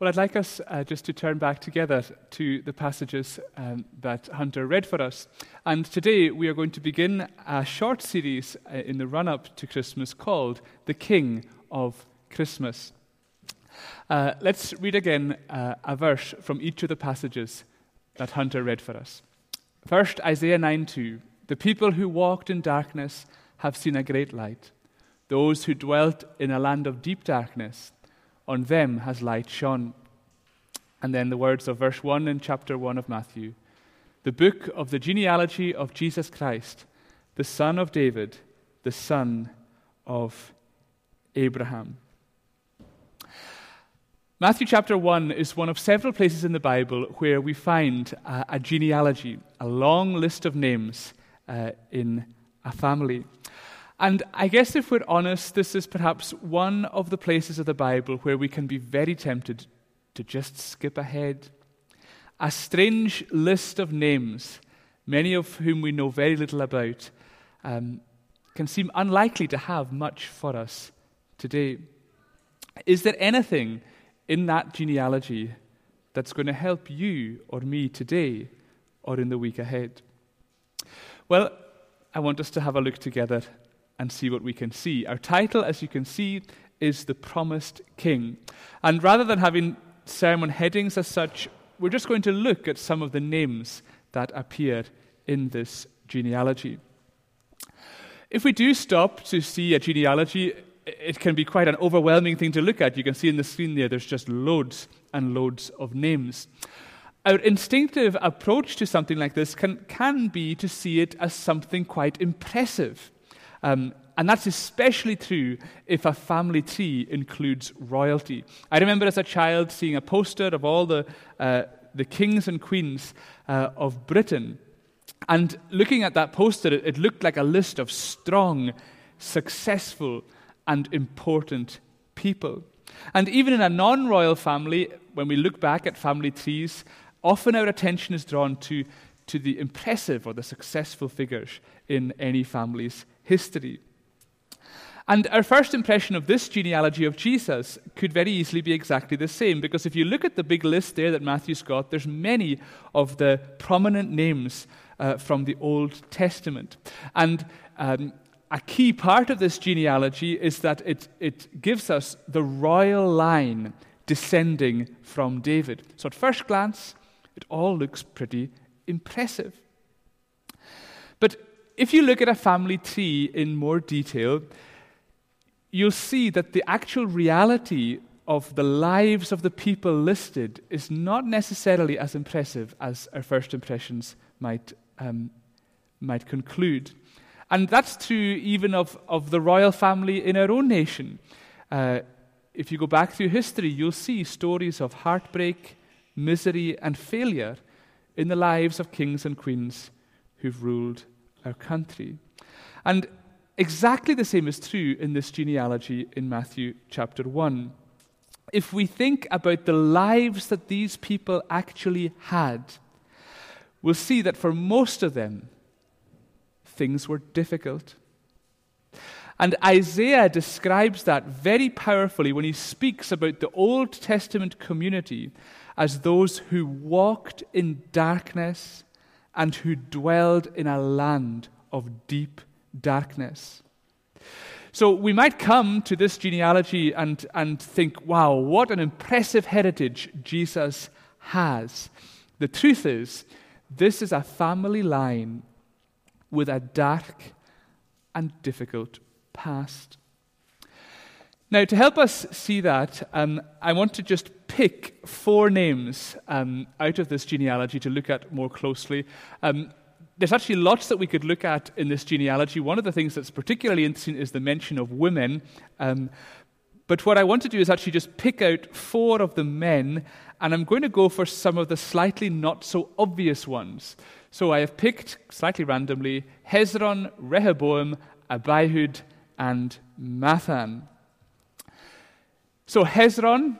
Well, I'd like us just to turn back together to the passages that Hunter read for us. And today we are going to begin a short series in the run-up to Christmas called The King of Christmas. Let's read again a verse from each of the passages that Hunter read for us. First, Isaiah 9:2. The people who walked in darkness have seen a great light. Those who dwelt in a land of deep darkness, on them has light shone. And then the words of verse 1 in chapter 1 of Matthew. The book of the genealogy of Jesus Christ, the son of David, the son of Abraham. Matthew chapter 1 is one of several places in the Bible where we find a genealogy, a long list of names in a family. And I guess if we're honest, this is perhaps one of the places of the Bible where we can be very tempted to just skip ahead. A strange list of names, many of whom we know very little about, can seem unlikely to have much for us today. Is there anything in that genealogy that's going to help you or me today or in the week ahead? Well, I want us to have a look together and see what we can see. Our title, as you can see, is The Promised King. And rather than having sermon headings as such, we're just going to look at some of the names that appear in this genealogy. If we do stop to see a genealogy, it can be quite an overwhelming thing to look at. You can see in the screen there's just loads and loads of names. Our instinctive approach to something like this can be to see it as something quite impressive. And that's especially true if a family tree includes royalty. I remember as a child seeing a poster of all the kings and queens of Britain. And looking at that poster, it looked like a list of strong, successful, and important people. And even in a non-royal family, when we look back at family trees, often our attention is drawn to the impressive or the successful figures in any family's history. And our first impression of this genealogy of Jesus could very easily be exactly the same, because if you look at the big list there that Matthew's got, there's many of the prominent names from the Old Testament. And a key part of this genealogy is that it gives us the royal line descending from David. So at first glance, it all looks pretty impressive. But if you look at a family tree in more detail, you'll see that the actual reality of the lives of the people listed is not necessarily as impressive as our first impressions might conclude. And that's true even of the royal family in our own nation. If you go back through history, you'll see stories of heartbreak, misery, and failure in the lives of kings and queens who've ruled our country. And exactly the same is true in this genealogy in Matthew chapter 1. If we think about the lives that these people actually had, we'll see that for most of them, things were difficult. And Isaiah describes that very powerfully when he speaks about the Old Testament community as those who walked in darkness and who dwelled in a land of deep darkness. So we might come to this genealogy and think, wow, what an impressive heritage Jesus has. The truth is, this is a family line with a dark and difficult past. Now, to help us see that, I want to just pick four names out of this genealogy to look at more closely. There's actually lots that we could look at in this genealogy. One of the things that's particularly interesting is the mention of women. But what I want to do is actually just pick out four of the men, and I'm going to go for some of the slightly not so obvious ones. So I have picked, slightly randomly, Hezron, Rehoboam, Abihud, and Mathan. So Hezron,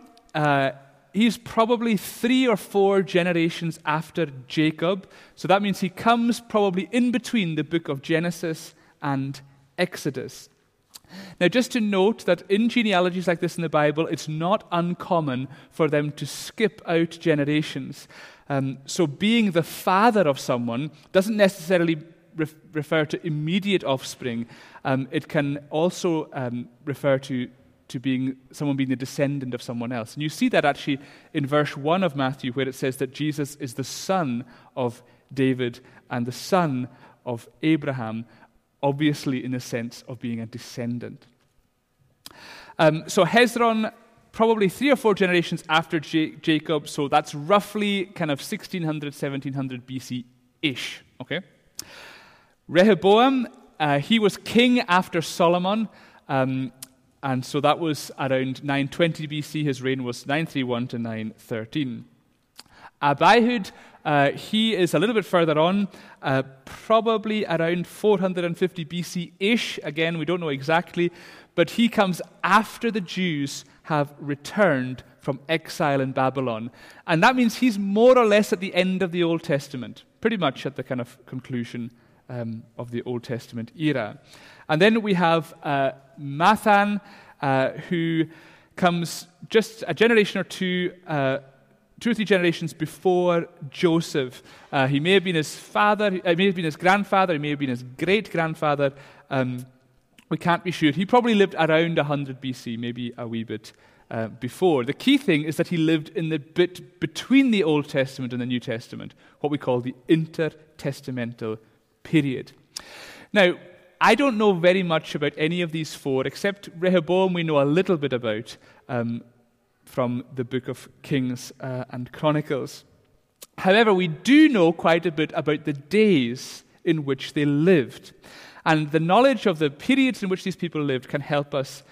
he's probably 3 or 4 generations after Jacob. So that means he comes probably in between the book of Genesis and Exodus. Now, just to note that in genealogies like this in the Bible, it's not uncommon for them to skip out generations. So being the father of someone doesn't necessarily refer to immediate offspring. It can also refer to being someone being the descendant of someone else. And you see that actually in verse 1 of Matthew, where it says that Jesus is the son of David and the son of Abraham, obviously in the sense of being a descendant. So Hezron, probably 3 or 4 generations after Jacob, so that's roughly kind of 1600, 1700 BC-ish, okay? Rehoboam, he was king after Solomon, and so that was around 920 BC. His reign was 931 to 913. Abihud, he is a little bit further on, probably around 450 BC-ish. Again, we don't know exactly, but he comes after the Jews have returned from exile in Babylon. And that means he's more or less at the end of the Old Testament, pretty much at the kind of conclusion of the Old Testament era. And then we have Mathan, who comes just a generation or two or three generations before Joseph. He may have been his father, he may have been his grandfather, he may have been his great-grandfather. We can't be sure. He probably lived around 100 BC, maybe a wee bit before. The key thing is that he lived in the bit between the Old Testament and the New Testament, what we call the intertestamental period. Now, I don't know very much about any of these four, except Rehoboam we know a little bit about, from the book of Kings and Chronicles. However, we do know quite a bit about the days in which they lived. And the knowledge of the periods in which these people lived can help us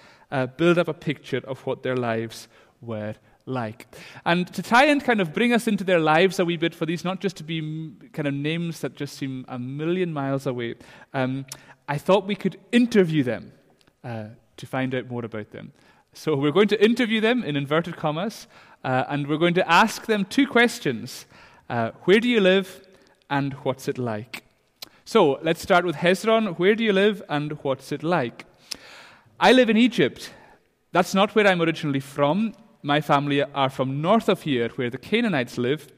build up a picture of what their lives were like. And to try and kind of bring us into their lives a wee bit for these, not just to be kind of names that just seem a million miles away, I thought we could interview them to find out more about them. So we're going to interview them, in inverted commas, and we're going to ask them 2 questions. Where do you live, and what's it like? So let's start with Hezron. Where do you live, and what's it like? I live in Egypt. That's not where I'm originally from. My family are from north of here, where the Canaanites live.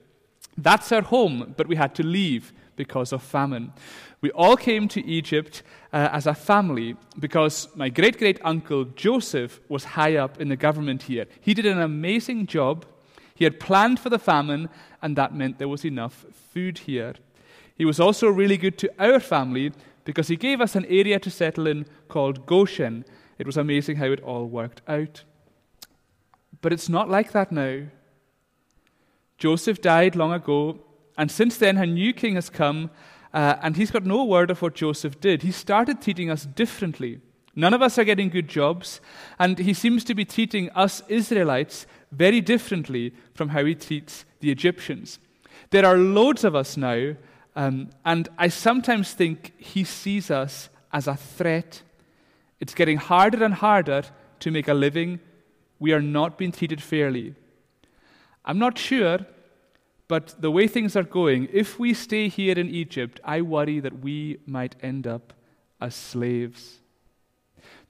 That's our home, but we had to leave because of famine. We all came to Egypt as a family because my great-great-uncle Joseph was high up in the government here. He did an amazing job. He had planned for the famine, and that meant there was enough food here. He was also really good to our family because he gave us an area to settle in called Goshen. It was amazing how it all worked out. But it's not like that now. Joseph died long ago, and since then a new king has come, and he's got no word of what Joseph did. He started treating us differently. None of us are getting good jobs, and he seems to be treating us Israelites very differently from how he treats the Egyptians. There are loads of us now, and I sometimes think he sees us as a threat. It's getting harder and harder to make a living. We are not being treated fairly. I'm not sure, but the way things are going, if we stay here in Egypt, I worry that we might end up as slaves.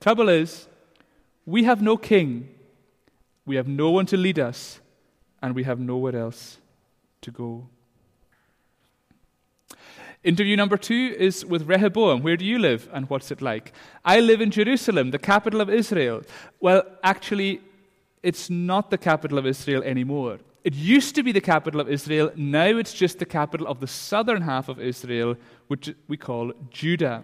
Trouble is, we have no king, we have no one to lead us, and we have nowhere else to go. Interview number 2 is with Rehoboam. Where do you live, and what's it like? I live in Jerusalem, the capital of Israel. Well, actually, it's not the capital of Israel anymore. It used to be the capital of Israel. Now it's just the capital of the southern half of Israel, which we call Judah.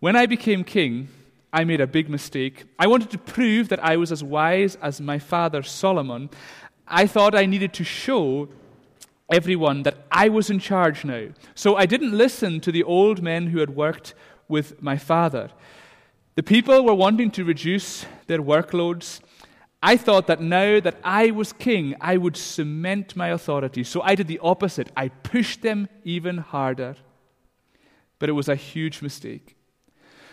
When I became king, I made a big mistake. I wanted to prove that I was as wise as my father Solomon. I thought I needed to show everyone that I was in charge now. So I didn't listen to the old men who had worked with my father. The people were wanting to reduce their workloads. I thought that now that I was king, I would cement my authority. So I did the opposite. I pushed them even harder. But it was a huge mistake.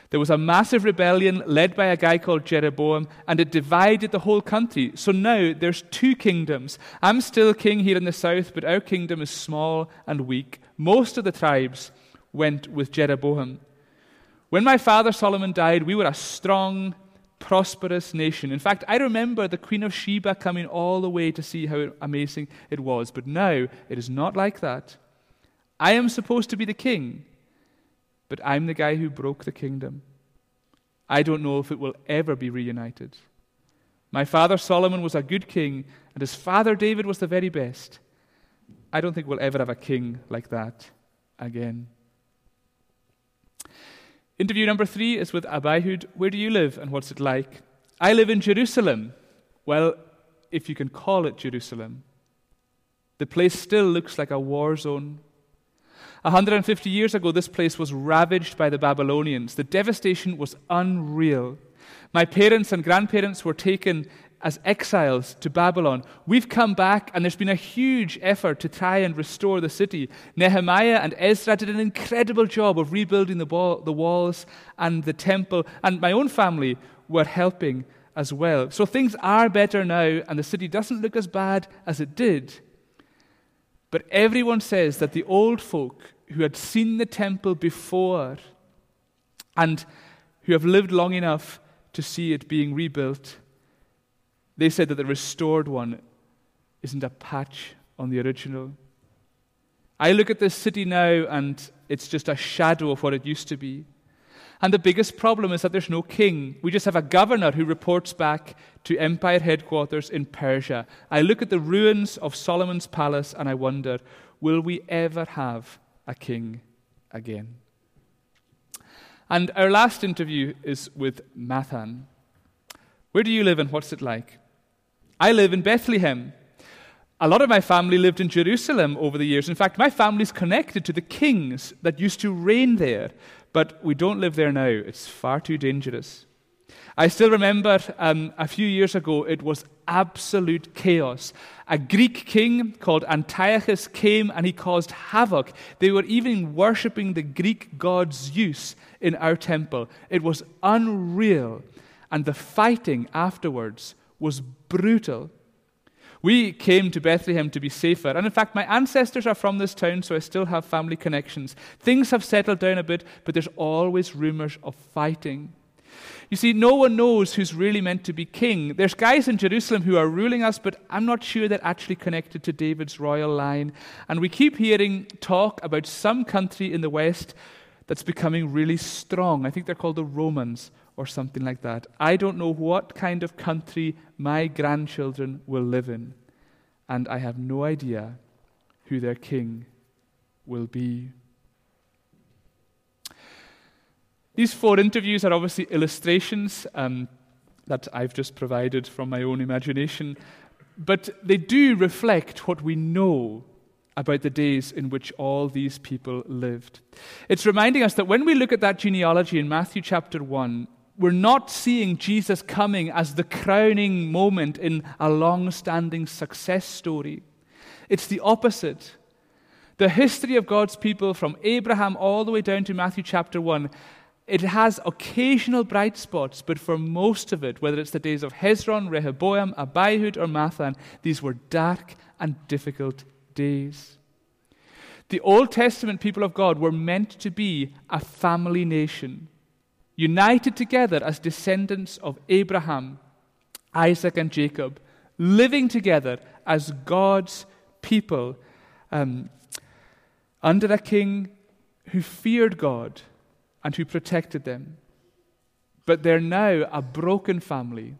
There was a massive rebellion led by a guy called Jeroboam, and it divided the whole country. So now there's 2 kingdoms. I'm still king here in the south, but our kingdom is small and weak. Most of the tribes went with Jeroboam. When my father Solomon died, we were a strong, prosperous nation. In fact, I remember the Queen of Sheba coming all the way to see how amazing it was. But now it is not like that. I am supposed to be the king, but I'm the guy who broke the kingdom. I don't know if it will ever be reunited. My father Solomon was a good king, and his father David was the very best. I don't think we'll ever have a king like that again. Interview number 3 is with Abihud. Where do you live and what's it like? I live in Jerusalem. Well, if you can call it Jerusalem. The place still looks like a war zone. 150 years ago, this place was ravaged by the Babylonians. The devastation was unreal. My parents and grandparents were taken as exiles to Babylon. We've come back, and there's been a huge effort to try and restore the city. Nehemiah and Ezra did an incredible job of rebuilding the walls and the temple, and my own family were helping as well. So things are better now, and the city doesn't look as bad as it did. But everyone says that the old folk who had seen the temple before and who have lived long enough to see it being rebuilt, they said that the restored one isn't a patch on the original. I look at this city now and it's just a shadow of what it used to be. And the biggest problem is that there's no king. We just have a governor who reports back to empire headquarters in Persia. I look at the ruins of Solomon's palace and I wonder, will we ever have a king again? And our last interview is with Mathan. Where do you live and what's it like? I live in Bethlehem. A lot of my family lived in Jerusalem over the years. In fact, my family's connected to the kings that used to reign there, but we don't live there now. It's far too dangerous. I still remember a few years ago, it was absolute chaos. A Greek king called Antiochus came and he caused havoc. They were even worshipping the Greek god Zeus in our temple. It was unreal. And the fighting afterwards was brutal. We came to Bethlehem to be safer. And in fact, my ancestors are from this town, so I still have family connections. Things have settled down a bit, but there's always rumors of fighting. You see, no one knows who's really meant to be king. There's guys in Jerusalem who are ruling us, but I'm not sure they're actually connected to David's royal line. And we keep hearing talk about some country in the West that's becoming really strong. I think they're called the Romans or something like that. I don't know what kind of country my grandchildren will live in, and I have no idea who their king will be. These 4 interviews are obviously illustrations that I've just provided from my own imagination, but they do reflect what we know about the days in which all these people lived. It's reminding us that when we look at that genealogy in Matthew chapter 1, we're not seeing Jesus coming as the crowning moment in a long-standing success story. It's the opposite. The history of God's people from Abraham all the way down to Matthew chapter 1, it has occasional bright spots, but for most of it, whether it's the days of Hezron, Rehoboam, Abihud, or Mathan, these were dark and difficult days. The Old Testament people of God were meant to be a family nation, united together as descendants of Abraham, Isaac, and Jacob, living together as God's people, under a king who feared God and who protected them. But they're now a broken family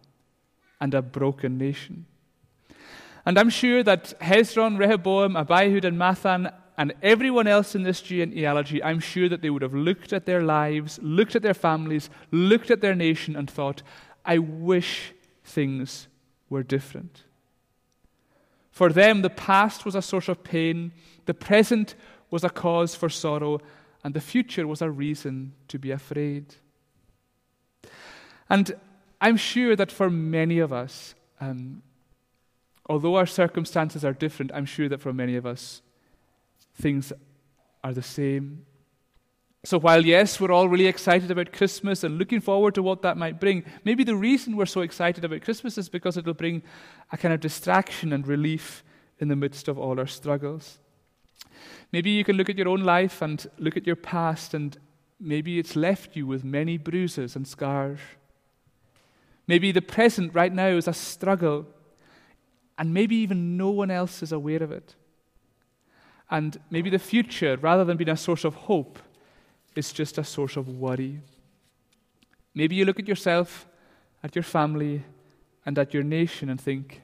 and a broken nation. And I'm sure that Hezron, Rehoboam, Abihud, and Mathan, and everyone else in this genealogy, I'm sure that they would have looked at their lives, looked at their families, looked at their nation and thought, I wish things were different. For them, the past was a source of pain, the present was a cause for sorrow, and the future was a reason to be afraid. And I'm sure that for many of us, although our circumstances are different, I'm sure that for many of us, things are the same. So while, yes, we're all really excited about Christmas and looking forward to what that might bring, maybe the reason we're so excited about Christmas is because it'll bring a kind of distraction and relief in the midst of all our struggles. Maybe you can look at your own life and look at your past and Maybe it's left you with many bruises and scars. Maybe the present right now is a struggle, and maybe even no one else is aware of it. And maybe the future, rather than being a source of hope, is just a source of worry. Maybe you look at yourself, at your family, and at your nation and think,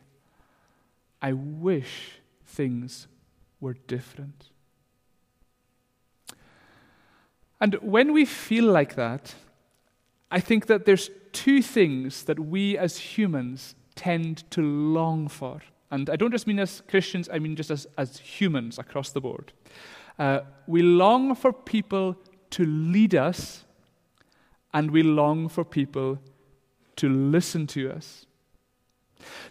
I wish things were different. And when we feel like that, I think that there's two things that we as humans tend to long for. And I don't just mean as Christians, I mean just as humans across the board. We long for people to lead us, and we long for people to listen to us.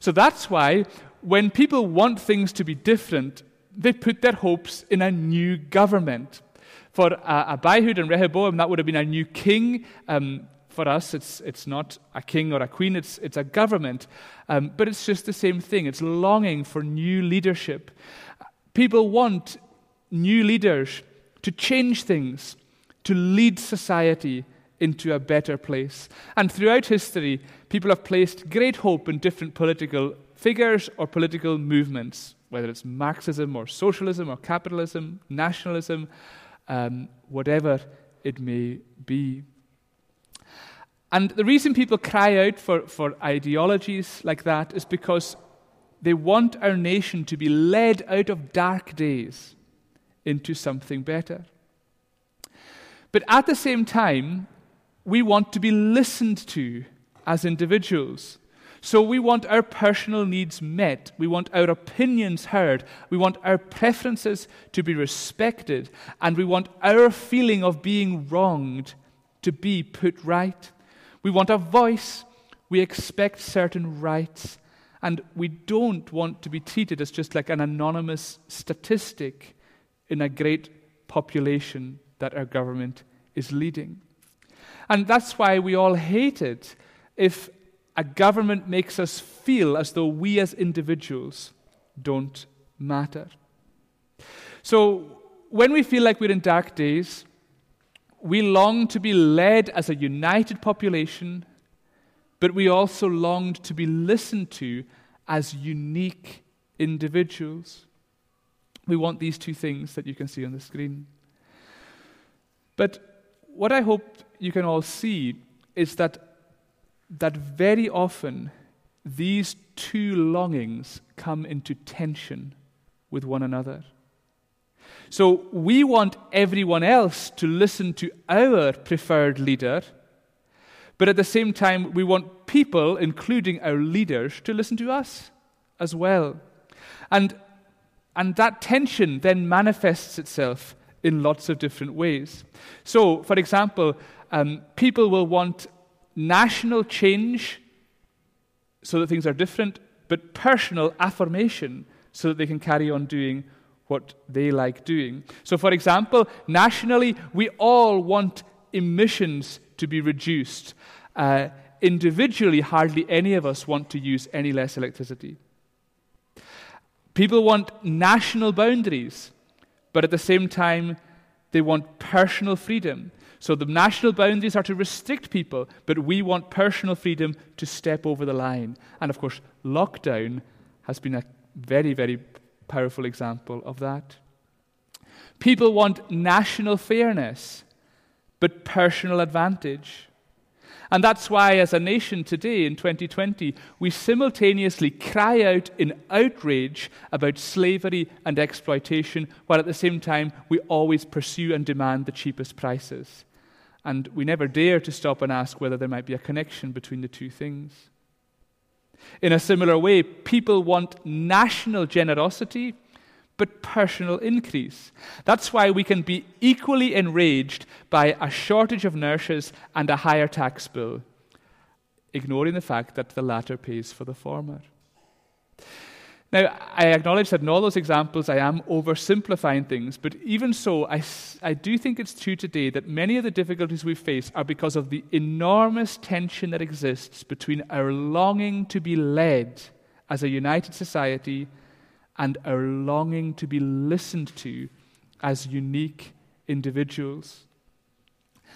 So that's why when people want things to be different, they put their hopes in a new government. For Abihud and Rehoboam, that would have been a new king. For us, it's not a king or a queen, it's a government. But it's just the same thing. It's longing for new leadership. People want new leaders to change things, to lead society into a better place. And throughout history, people have placed great hope in different political figures or political movements, whether it's Marxism or socialism or capitalism, nationalism, whatever it may be. And the reason people cry out for ideologies like that is because they want our nation to be led out of dark days into something better. But at the same time, we want to be listened to as individuals. So we want our personal needs met. We want our opinions heard. We want our preferences to be respected. And we want our feeling of being wronged to be put right. We want a voice, we expect certain rights, and we don't want to be treated as just like an anonymous statistic in a great population that our government is leading. And that's why we all hate it if a government makes us feel as though we as individuals don't matter. So when we feel like we're in dark days, we long to be led as a united population, but we also longed to be listened to as unique individuals. We want these two things that you can see on the screen. But what I hope you can all see is that very often these two longings come into tension with one another. So we want everyone else to listen to our preferred leader, but at the same time, we want people, including our leaders, to listen to us as well. And that tension then manifests itself in lots of different ways. So, for example, people will want national change so that things are different, but personal affirmation so that they can carry on doing what they like doing. So, for example, nationally, we all want emissions to be reduced. Individually, hardly any of us want to use any less electricity. People want national boundaries, but at the same time, they want personal freedom. So the national boundaries are to restrict people, but we want personal freedom to step over the line. And of course, lockdown has been a very, very powerful example of that. People want national fairness, but personal advantage. And that's why, as a nation today in 2020, we simultaneously cry out in outrage about slavery and exploitation, while at the same time we always pursue and demand the cheapest prices. And we never dare to stop and ask whether there might be a connection between the two things. In a similar way, people want national generosity, but personal increase. That's why we can be equally enraged by a shortage of nurses and a higher tax bill, ignoring the fact that the latter pays for the former. Now, I acknowledge that in all those examples I am oversimplifying things, but even so, I do think it's true today that many of the difficulties we face are because of the enormous tension that exists between our longing to be led as a united society and our longing to be listened to as unique individuals.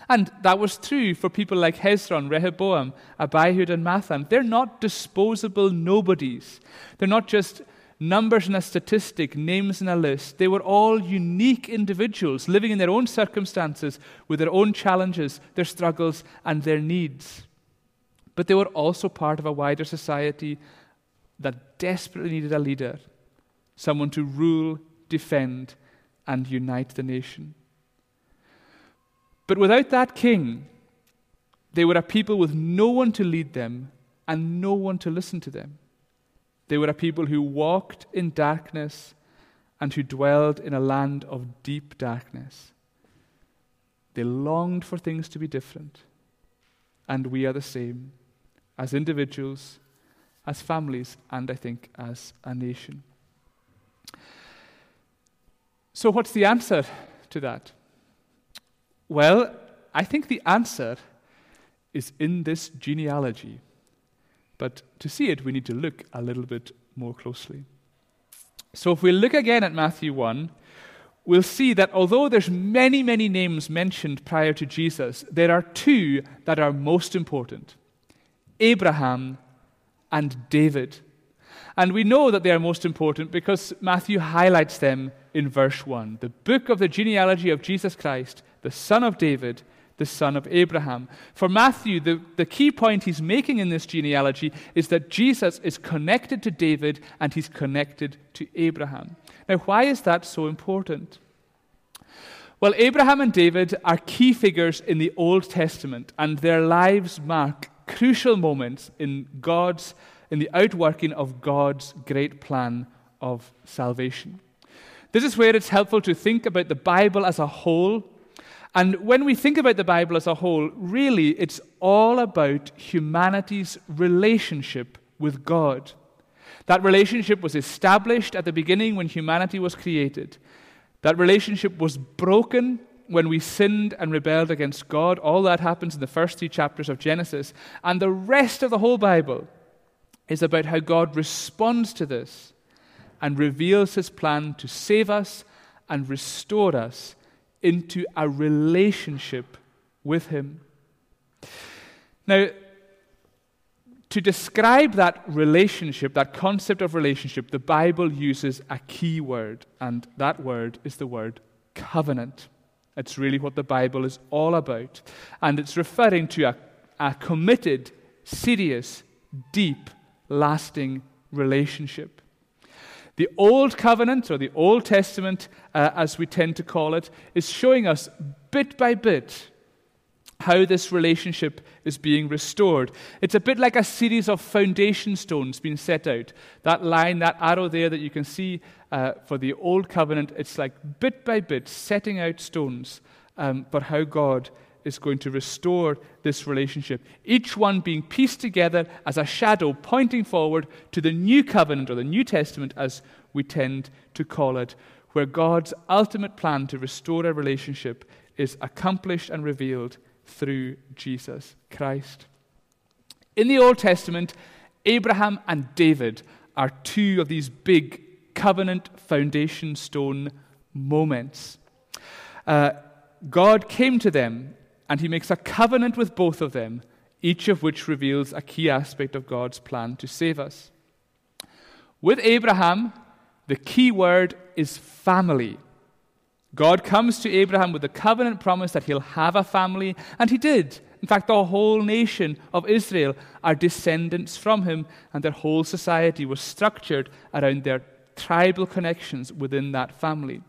And that was true for people like Hezron, Rehoboam, Abihud, and Mathan. They're not disposable nobodies. They're not just numbers in a statistic, names in a list. They were all unique individuals living in their own circumstances with their own challenges, their struggles, and their needs. But they were also part of a wider society that desperately needed a leader, someone to rule, defend, and unite the nation. But without that king, they were a people with no one to lead them and no one to listen to them. They were a people who walked in darkness and who dwelled in a land of deep darkness. They longed for things to be different. And we are the same, as individuals, as families, and I think as a nation. So what's the answer to that? Well, I think the answer is in this genealogy. But to see it, we need to look a little bit more closely. So if we look again at Matthew 1, we'll see that although there's many, many names mentioned prior to Jesus, there are two that are most important: Abraham and David. And we know that they are most important because Matthew highlights them in verse 1. The book of the genealogy of Jesus Christ, the son of David, the son of Abraham. For Matthew, the key point he's making in this genealogy is that Jesus is connected to David and he's connected to Abraham. Now, why is that so important? Well, Abraham and David are key figures in the Old Testament, and their lives mark crucial moments in the outworking of God's great plan of salvation. This is where it's helpful to think about the Bible as a whole. And when we think about the Bible as a whole, really it's all about humanity's relationship with God. That relationship was established at the beginning when humanity was created. That relationship was broken when we sinned and rebelled against God. All that happens in the first 3 chapters of Genesis. And the rest of the whole Bible is about how God responds to this and reveals his plan to save us and restore us into a relationship with him. Now, to describe that relationship, that concept of relationship, the Bible uses a key word, and that word is the word covenant. It's really what the Bible is all about. And it's referring to a committed, serious, deep, lasting relationship. The Old Covenant, or the Old Testament, as we tend to call it, is showing us bit by bit how this relationship is being restored. It's a bit like a series of foundation stones being set out. That line, that arrow there that you can see for the Old Covenant, it's like bit by bit setting out stones for how God is going to restore this relationship, each one being pieced together as a shadow pointing forward to the New Covenant, or the New Testament as we tend to call it, where God's ultimate plan to restore a relationship is accomplished and revealed through Jesus Christ. In the Old Testament, Abraham and David are two of these big covenant foundation stone moments. God came to them, and he makes a covenant with both of them, each of which reveals a key aspect of God's plan to save us. With Abraham, the key word is family. God comes to Abraham with the covenant promise that he'll have a family, and he did. In fact, the whole nation of Israel are descendants from him, and their whole society was structured around their tribal connections within that family.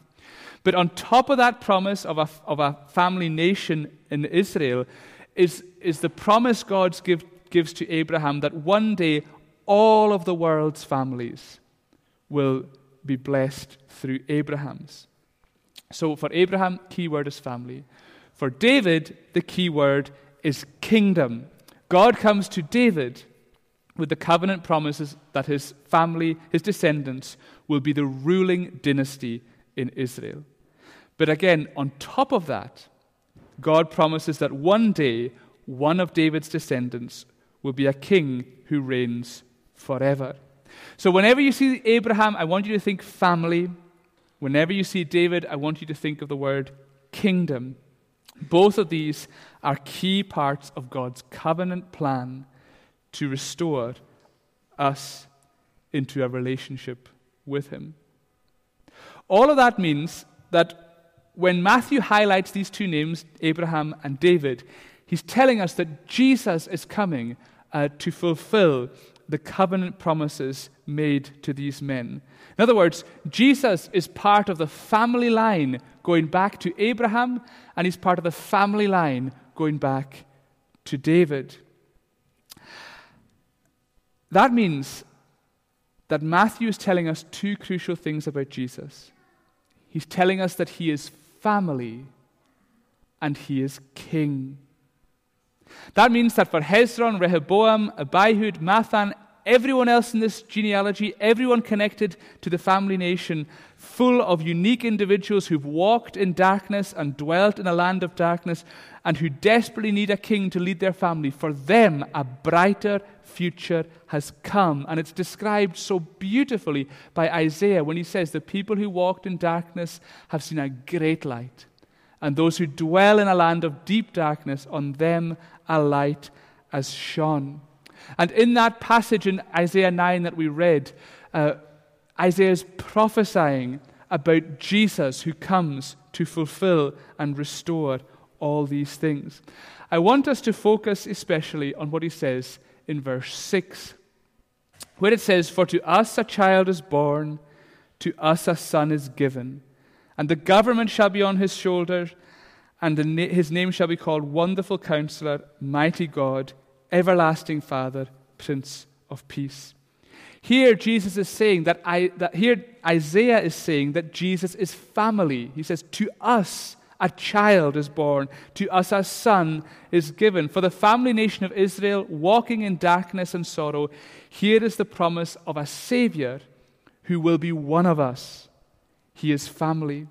But on top of that promise of a family nation in Israel is the promise God gives to Abraham that one day all of the world's families will be blessed through Abraham's. So for Abraham, key word is family. For David, the key word is kingdom. God comes to David with the covenant promises that his family, his descendants, will be the ruling dynasty in Israel. But again, on top of that, God promises that one day, one of David's descendants will be a king who reigns forever. So whenever you see Abraham, I want you to think family. Whenever you see David, I want you to think of the word kingdom. Both of these are key parts of God's covenant plan to restore us into a relationship with him. All of that means that when Matthew highlights these two names, Abraham and David, he's telling us that Jesus is coming to fulfill the covenant promises made to these men. In other words, Jesus is part of the family line going back to Abraham, and he's part of the family line going back to David. That means that Matthew is telling us two crucial things about Jesus. He's telling us that he is family and he is king. That means that for Hezron, Rehoboam, Abihud, Mathan, everyone else in this genealogy, everyone connected to the family nation, full of unique individuals who've walked in darkness and dwelt in a land of darkness and who desperately need a king to lead their family, for them a brighter future has come. And it's described so beautifully by Isaiah when he says, the people who walked in darkness have seen a great light, and those who dwell in a land of deep darkness, on them a light has shone. And in that passage in Isaiah 9 that we read, Isaiah is prophesying about Jesus who comes to fulfill and restore all these things. I want us to focus especially on what he says in verse 6, where it says, "For to us a child is born, to us a son is given, and the government shall be on his shoulders, and his name shall be called Wonderful Counselor, Mighty God, Everlasting Father, Prince of Peace." Here Jesus is saying that Isaiah is saying that Jesus is family. He says, to us a child is born, to us a son is given. For the family nation of Israel, walking in darkness and sorrow, here is the promise of a Savior who will be one of us. He is family.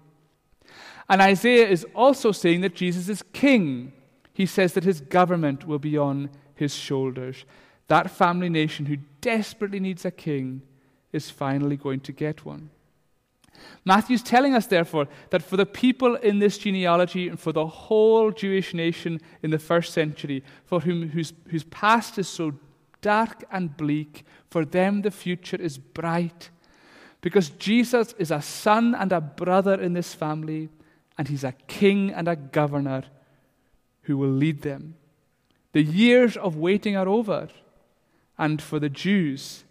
And Isaiah is also saying that Jesus is king. He says that his government will be on his shoulders. That family nation who desperately needs a king is finally going to get one. Matthew's telling us, therefore, that for the people in this genealogy and for the whole Jewish nation in the first century, for whom whose past is so dark and bleak, for them the future is bright, because Jesus is a son and a brother in this family, and he's a king and a governor who will lead them. The years of waiting are over, and for the Jews,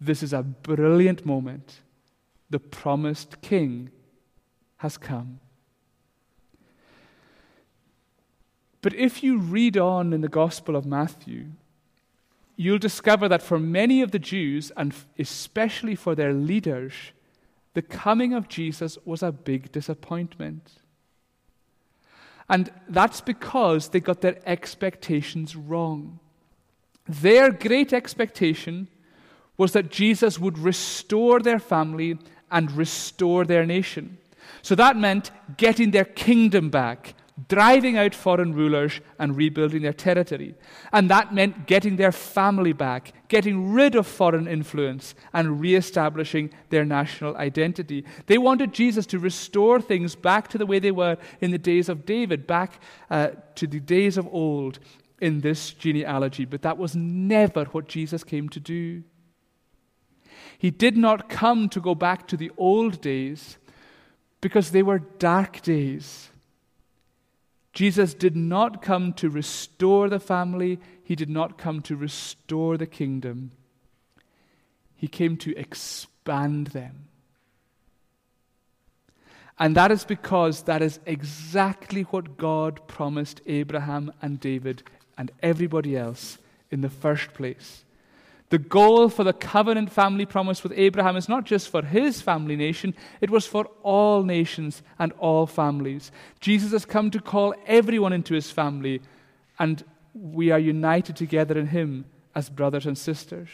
this is a brilliant moment. The promised king has come. But if you read on in the Gospel of Matthew, you'll discover that for many of the Jews, and especially for their leaders, the coming of Jesus was a big disappointment. And that's because they got their expectations wrong. Their great expectation was that Jesus would restore their family and restore their nation. So that meant getting their kingdom back, driving out foreign rulers and rebuilding their territory. And that meant getting their family back, getting rid of foreign influence and reestablishing their national identity. They wanted Jesus to restore things back to the way they were in the days of David, back to the days of old in this genealogy. But that was never what Jesus came to do. He did not come to go back to the old days, because they were dark days. Jesus did not come to restore the family. He did not come to restore the kingdom. He came to expand them. And that is because that is exactly what God promised Abraham and David and everybody else in the first place. The goal for the covenant family promise with Abraham is not just for his family nation, it was for all nations and all families. Jesus has come to call everyone into his family, and we are united together in him as brothers and sisters.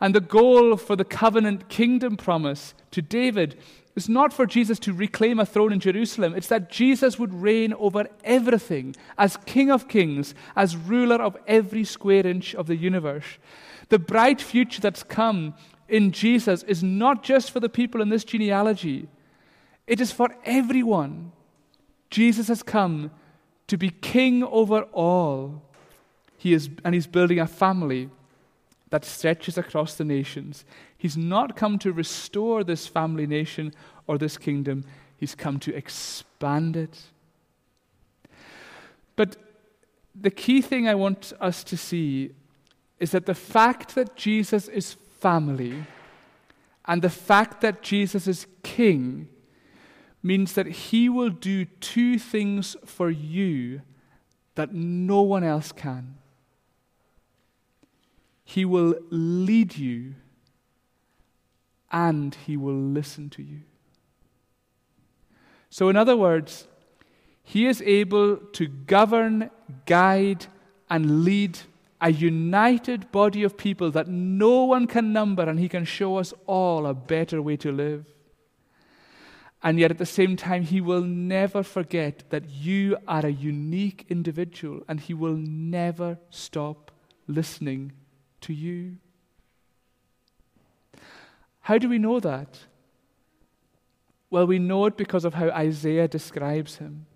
And the goal for the covenant kingdom promise to David is not for Jesus to reclaim a throne in Jerusalem. It's that Jesus would reign over everything as King of Kings, as ruler of every square inch of the universe. The bright future that's come in Jesus is not just for the people in this genealogy. It is for everyone. Jesus has come to be king over all. He's building a family that stretches across the nations. He's not come to restore this family nation or this kingdom. He's come to expand it. But the key thing I want us to see is that the fact that Jesus is family and the fact that Jesus is king means that he will do two things for you that no one else can. He will lead you and he will listen to you. So in other words, he is able to govern, guide, and lead a united body of people that no one can number, and he can show us all a better way to live. And yet at the same time, he will never forget that you are a unique individual, and he will never stop listening to you. How do we know that? Well, we know it because of how Isaiah describes him.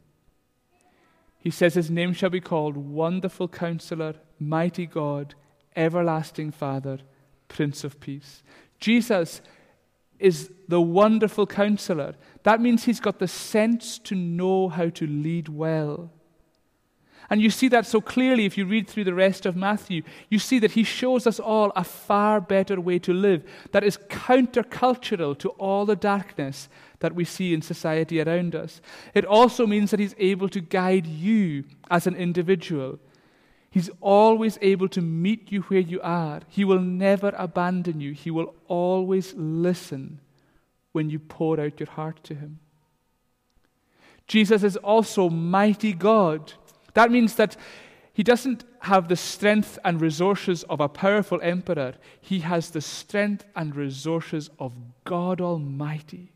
He says his name shall be called Wonderful Counselor, Mighty God, Everlasting Father, Prince of Peace. Jesus is the Wonderful Counselor. That means he's got the sense to know how to lead well. And you see that so clearly if you read through the rest of Matthew. You see that he shows us all a far better way to live that is countercultural to all the darkness that we see in society around us. It also means that he's able to guide you as an individual. He's always able to meet you where you are. He will never abandon you. He will always listen when you pour out your heart to him. Jesus is also Mighty God. That means that he doesn't have the strength and resources of a powerful emperor. He has the strength and resources of God Almighty.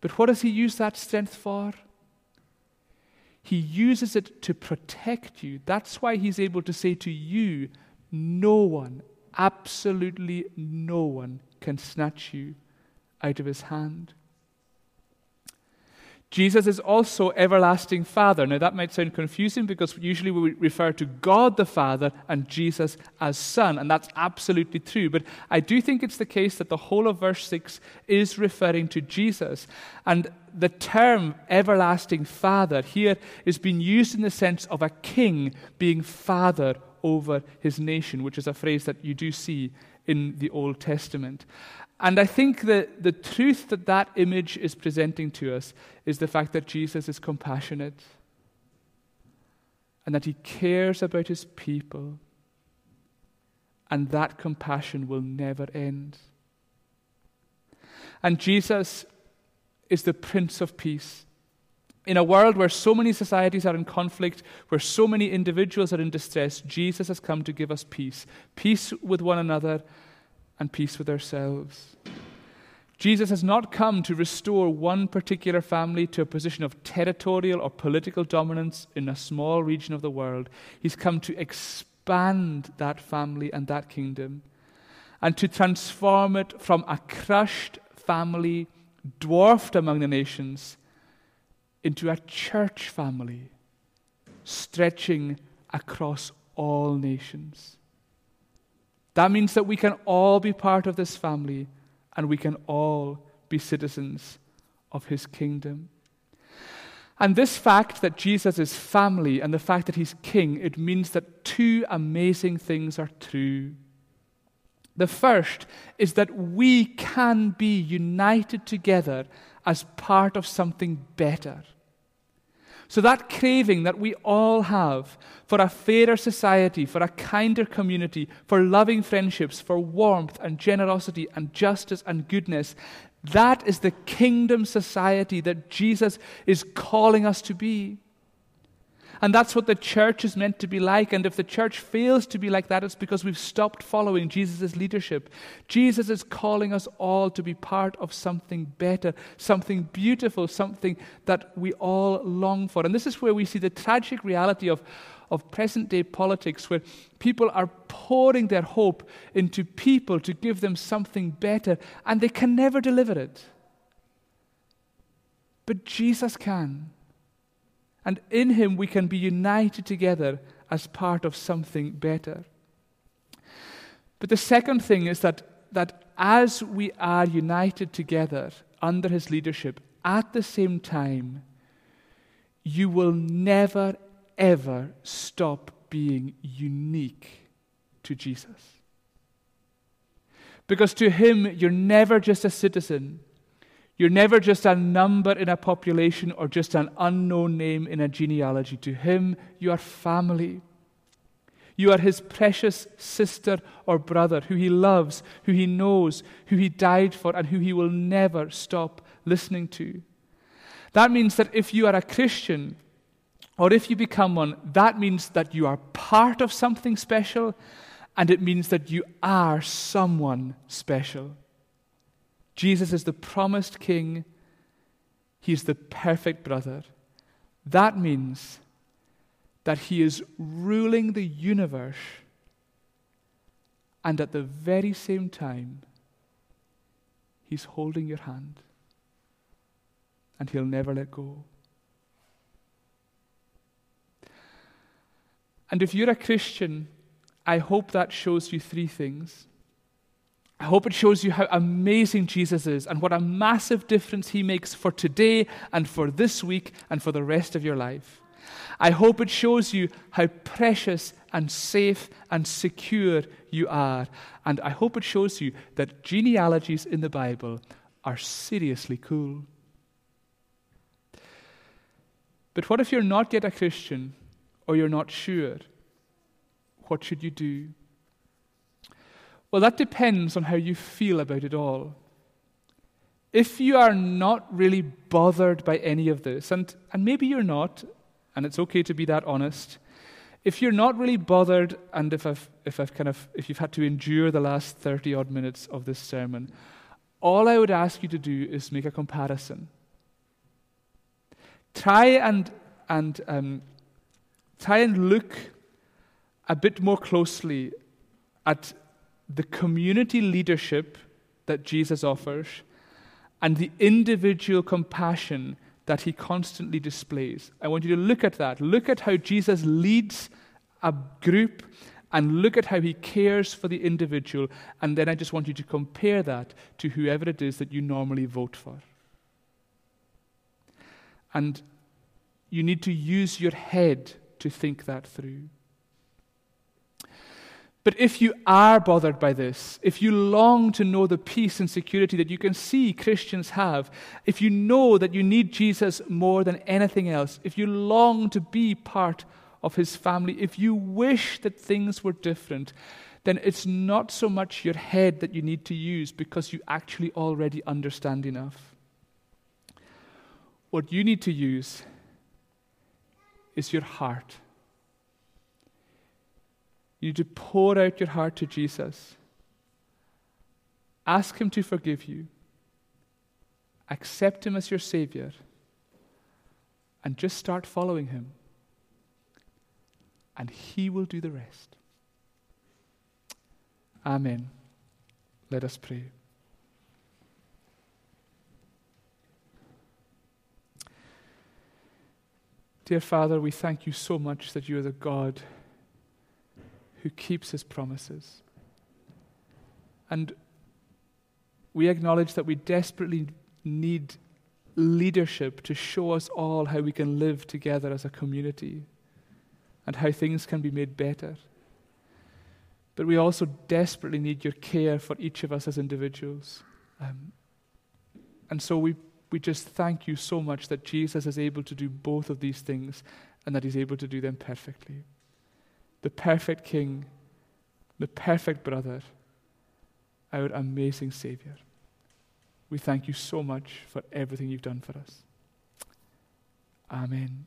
But what does he use that strength for? He uses it to protect you. That's why he's able to say to you, no one, absolutely no one can snatch you out of his hand. Jesus is also Everlasting Father. Now that might sound confusing because usually we refer to God the Father and Jesus as Son, and that's absolutely true. But I do think it's the case that the whole of verse 6 is referring to Jesus. And the term Everlasting Father here is being used in the sense of a king being father over his nation, which is a phrase that you do see in the Old Testament. And I think that the truth that that image is presenting to us is the fact that Jesus is compassionate and that he cares about his people, and that compassion will never end. And Jesus is the Prince of Peace. In a world where so many societies are in conflict, where so many individuals are in distress, Jesus has come to give us peace. Peace with one another and peace with ourselves. Jesus has not come to restore one particular family to a position of territorial or political dominance in a small region of the world. He's come to expand that family and that kingdom and to transform it from a crushed family, dwarfed among the nations, into a church family stretching across all nations. That means that we can all be part of this family and we can all be citizens of his kingdom. And this fact that Jesus is family and the fact that he's king, it means that two amazing things are true. The first is that we can be united together as part of something better. So that craving that we all have for a fairer society, for a kinder community, for loving friendships, for warmth and generosity and justice and goodness, that is the kingdom society that Jesus is calling us to be. And that's what the church is meant to be like. And if the church fails to be like that, it's because we've stopped following Jesus' leadership. Jesus is calling us all to be part of something better, something beautiful, something that we all long for. And this is where we see the tragic reality of present-day politics, where people are pouring their hope into people to give them something better, and they can never deliver it. But Jesus can. And in him we can be united together as part of something better. But the second thing is that as we are united together under his leadership, at the same time, you will never, ever stop being unique to Jesus. Because to him, you're never just a citizen. You're never just a number in a population or just an unknown name in a genealogy. To him, you are family. You are his precious sister or brother who he loves, who he knows, who he died for, and who he will never stop listening to. That means that if you are a Christian, or if you become one, that means that you are part of something special, and it means that you are someone special. Jesus is the promised king. He is the perfect brother. That means that he is ruling the universe, and at the very same time, he's holding your hand, and he'll never let go. And if you're a Christian, I hope that shows you three things. I hope it shows you how amazing Jesus is and what a massive difference he makes for today and for this week and for the rest of your life. I hope it shows you how precious and safe and secure you are. And I hope it shows you that genealogies in the Bible are seriously cool. But what if you're not yet a Christian or you're not sure? What should you do? Well, that depends on how you feel about it all. If you are not really bothered by any of this, and maybe you're not, and it's okay to be that honest, if you're not really bothered, and if you've had to endure the last 30 odd minutes of this sermon, all I would ask you to do is make a comparison. Try and look a bit more closely at the community leadership that Jesus offers and the individual compassion that he constantly displays. I want you to look at that. Look at how Jesus leads a group and look at how he cares for the individual. And then I just want you to compare that to whoever it is that you normally vote for. And you need to use your head to think that through. But if you are bothered by this, if you long to know the peace and security that you can see Christians have, if you know that you need Jesus more than anything else, if you long to be part of his family, if you wish that things were different, then it's not so much your head that you need to use because you actually already understand enough. What you need to use is your heart. You need to pour out your heart to Jesus. Ask him to forgive you. Accept him as your Savior. And just start following him. And he will do the rest. Amen. Let us pray. Dear Father, we thank you so much that you are the God who keeps his promises. And we acknowledge that we desperately need leadership to show us all how we can live together as a community and how things can be made better. But we also desperately need your care for each of us as individuals. And so we just thank you so much that Jesus is able to do both of these things and that he's able to do them perfectly. The perfect king, the perfect brother, our amazing Savior. We thank you so much for everything you've done for us. Amen.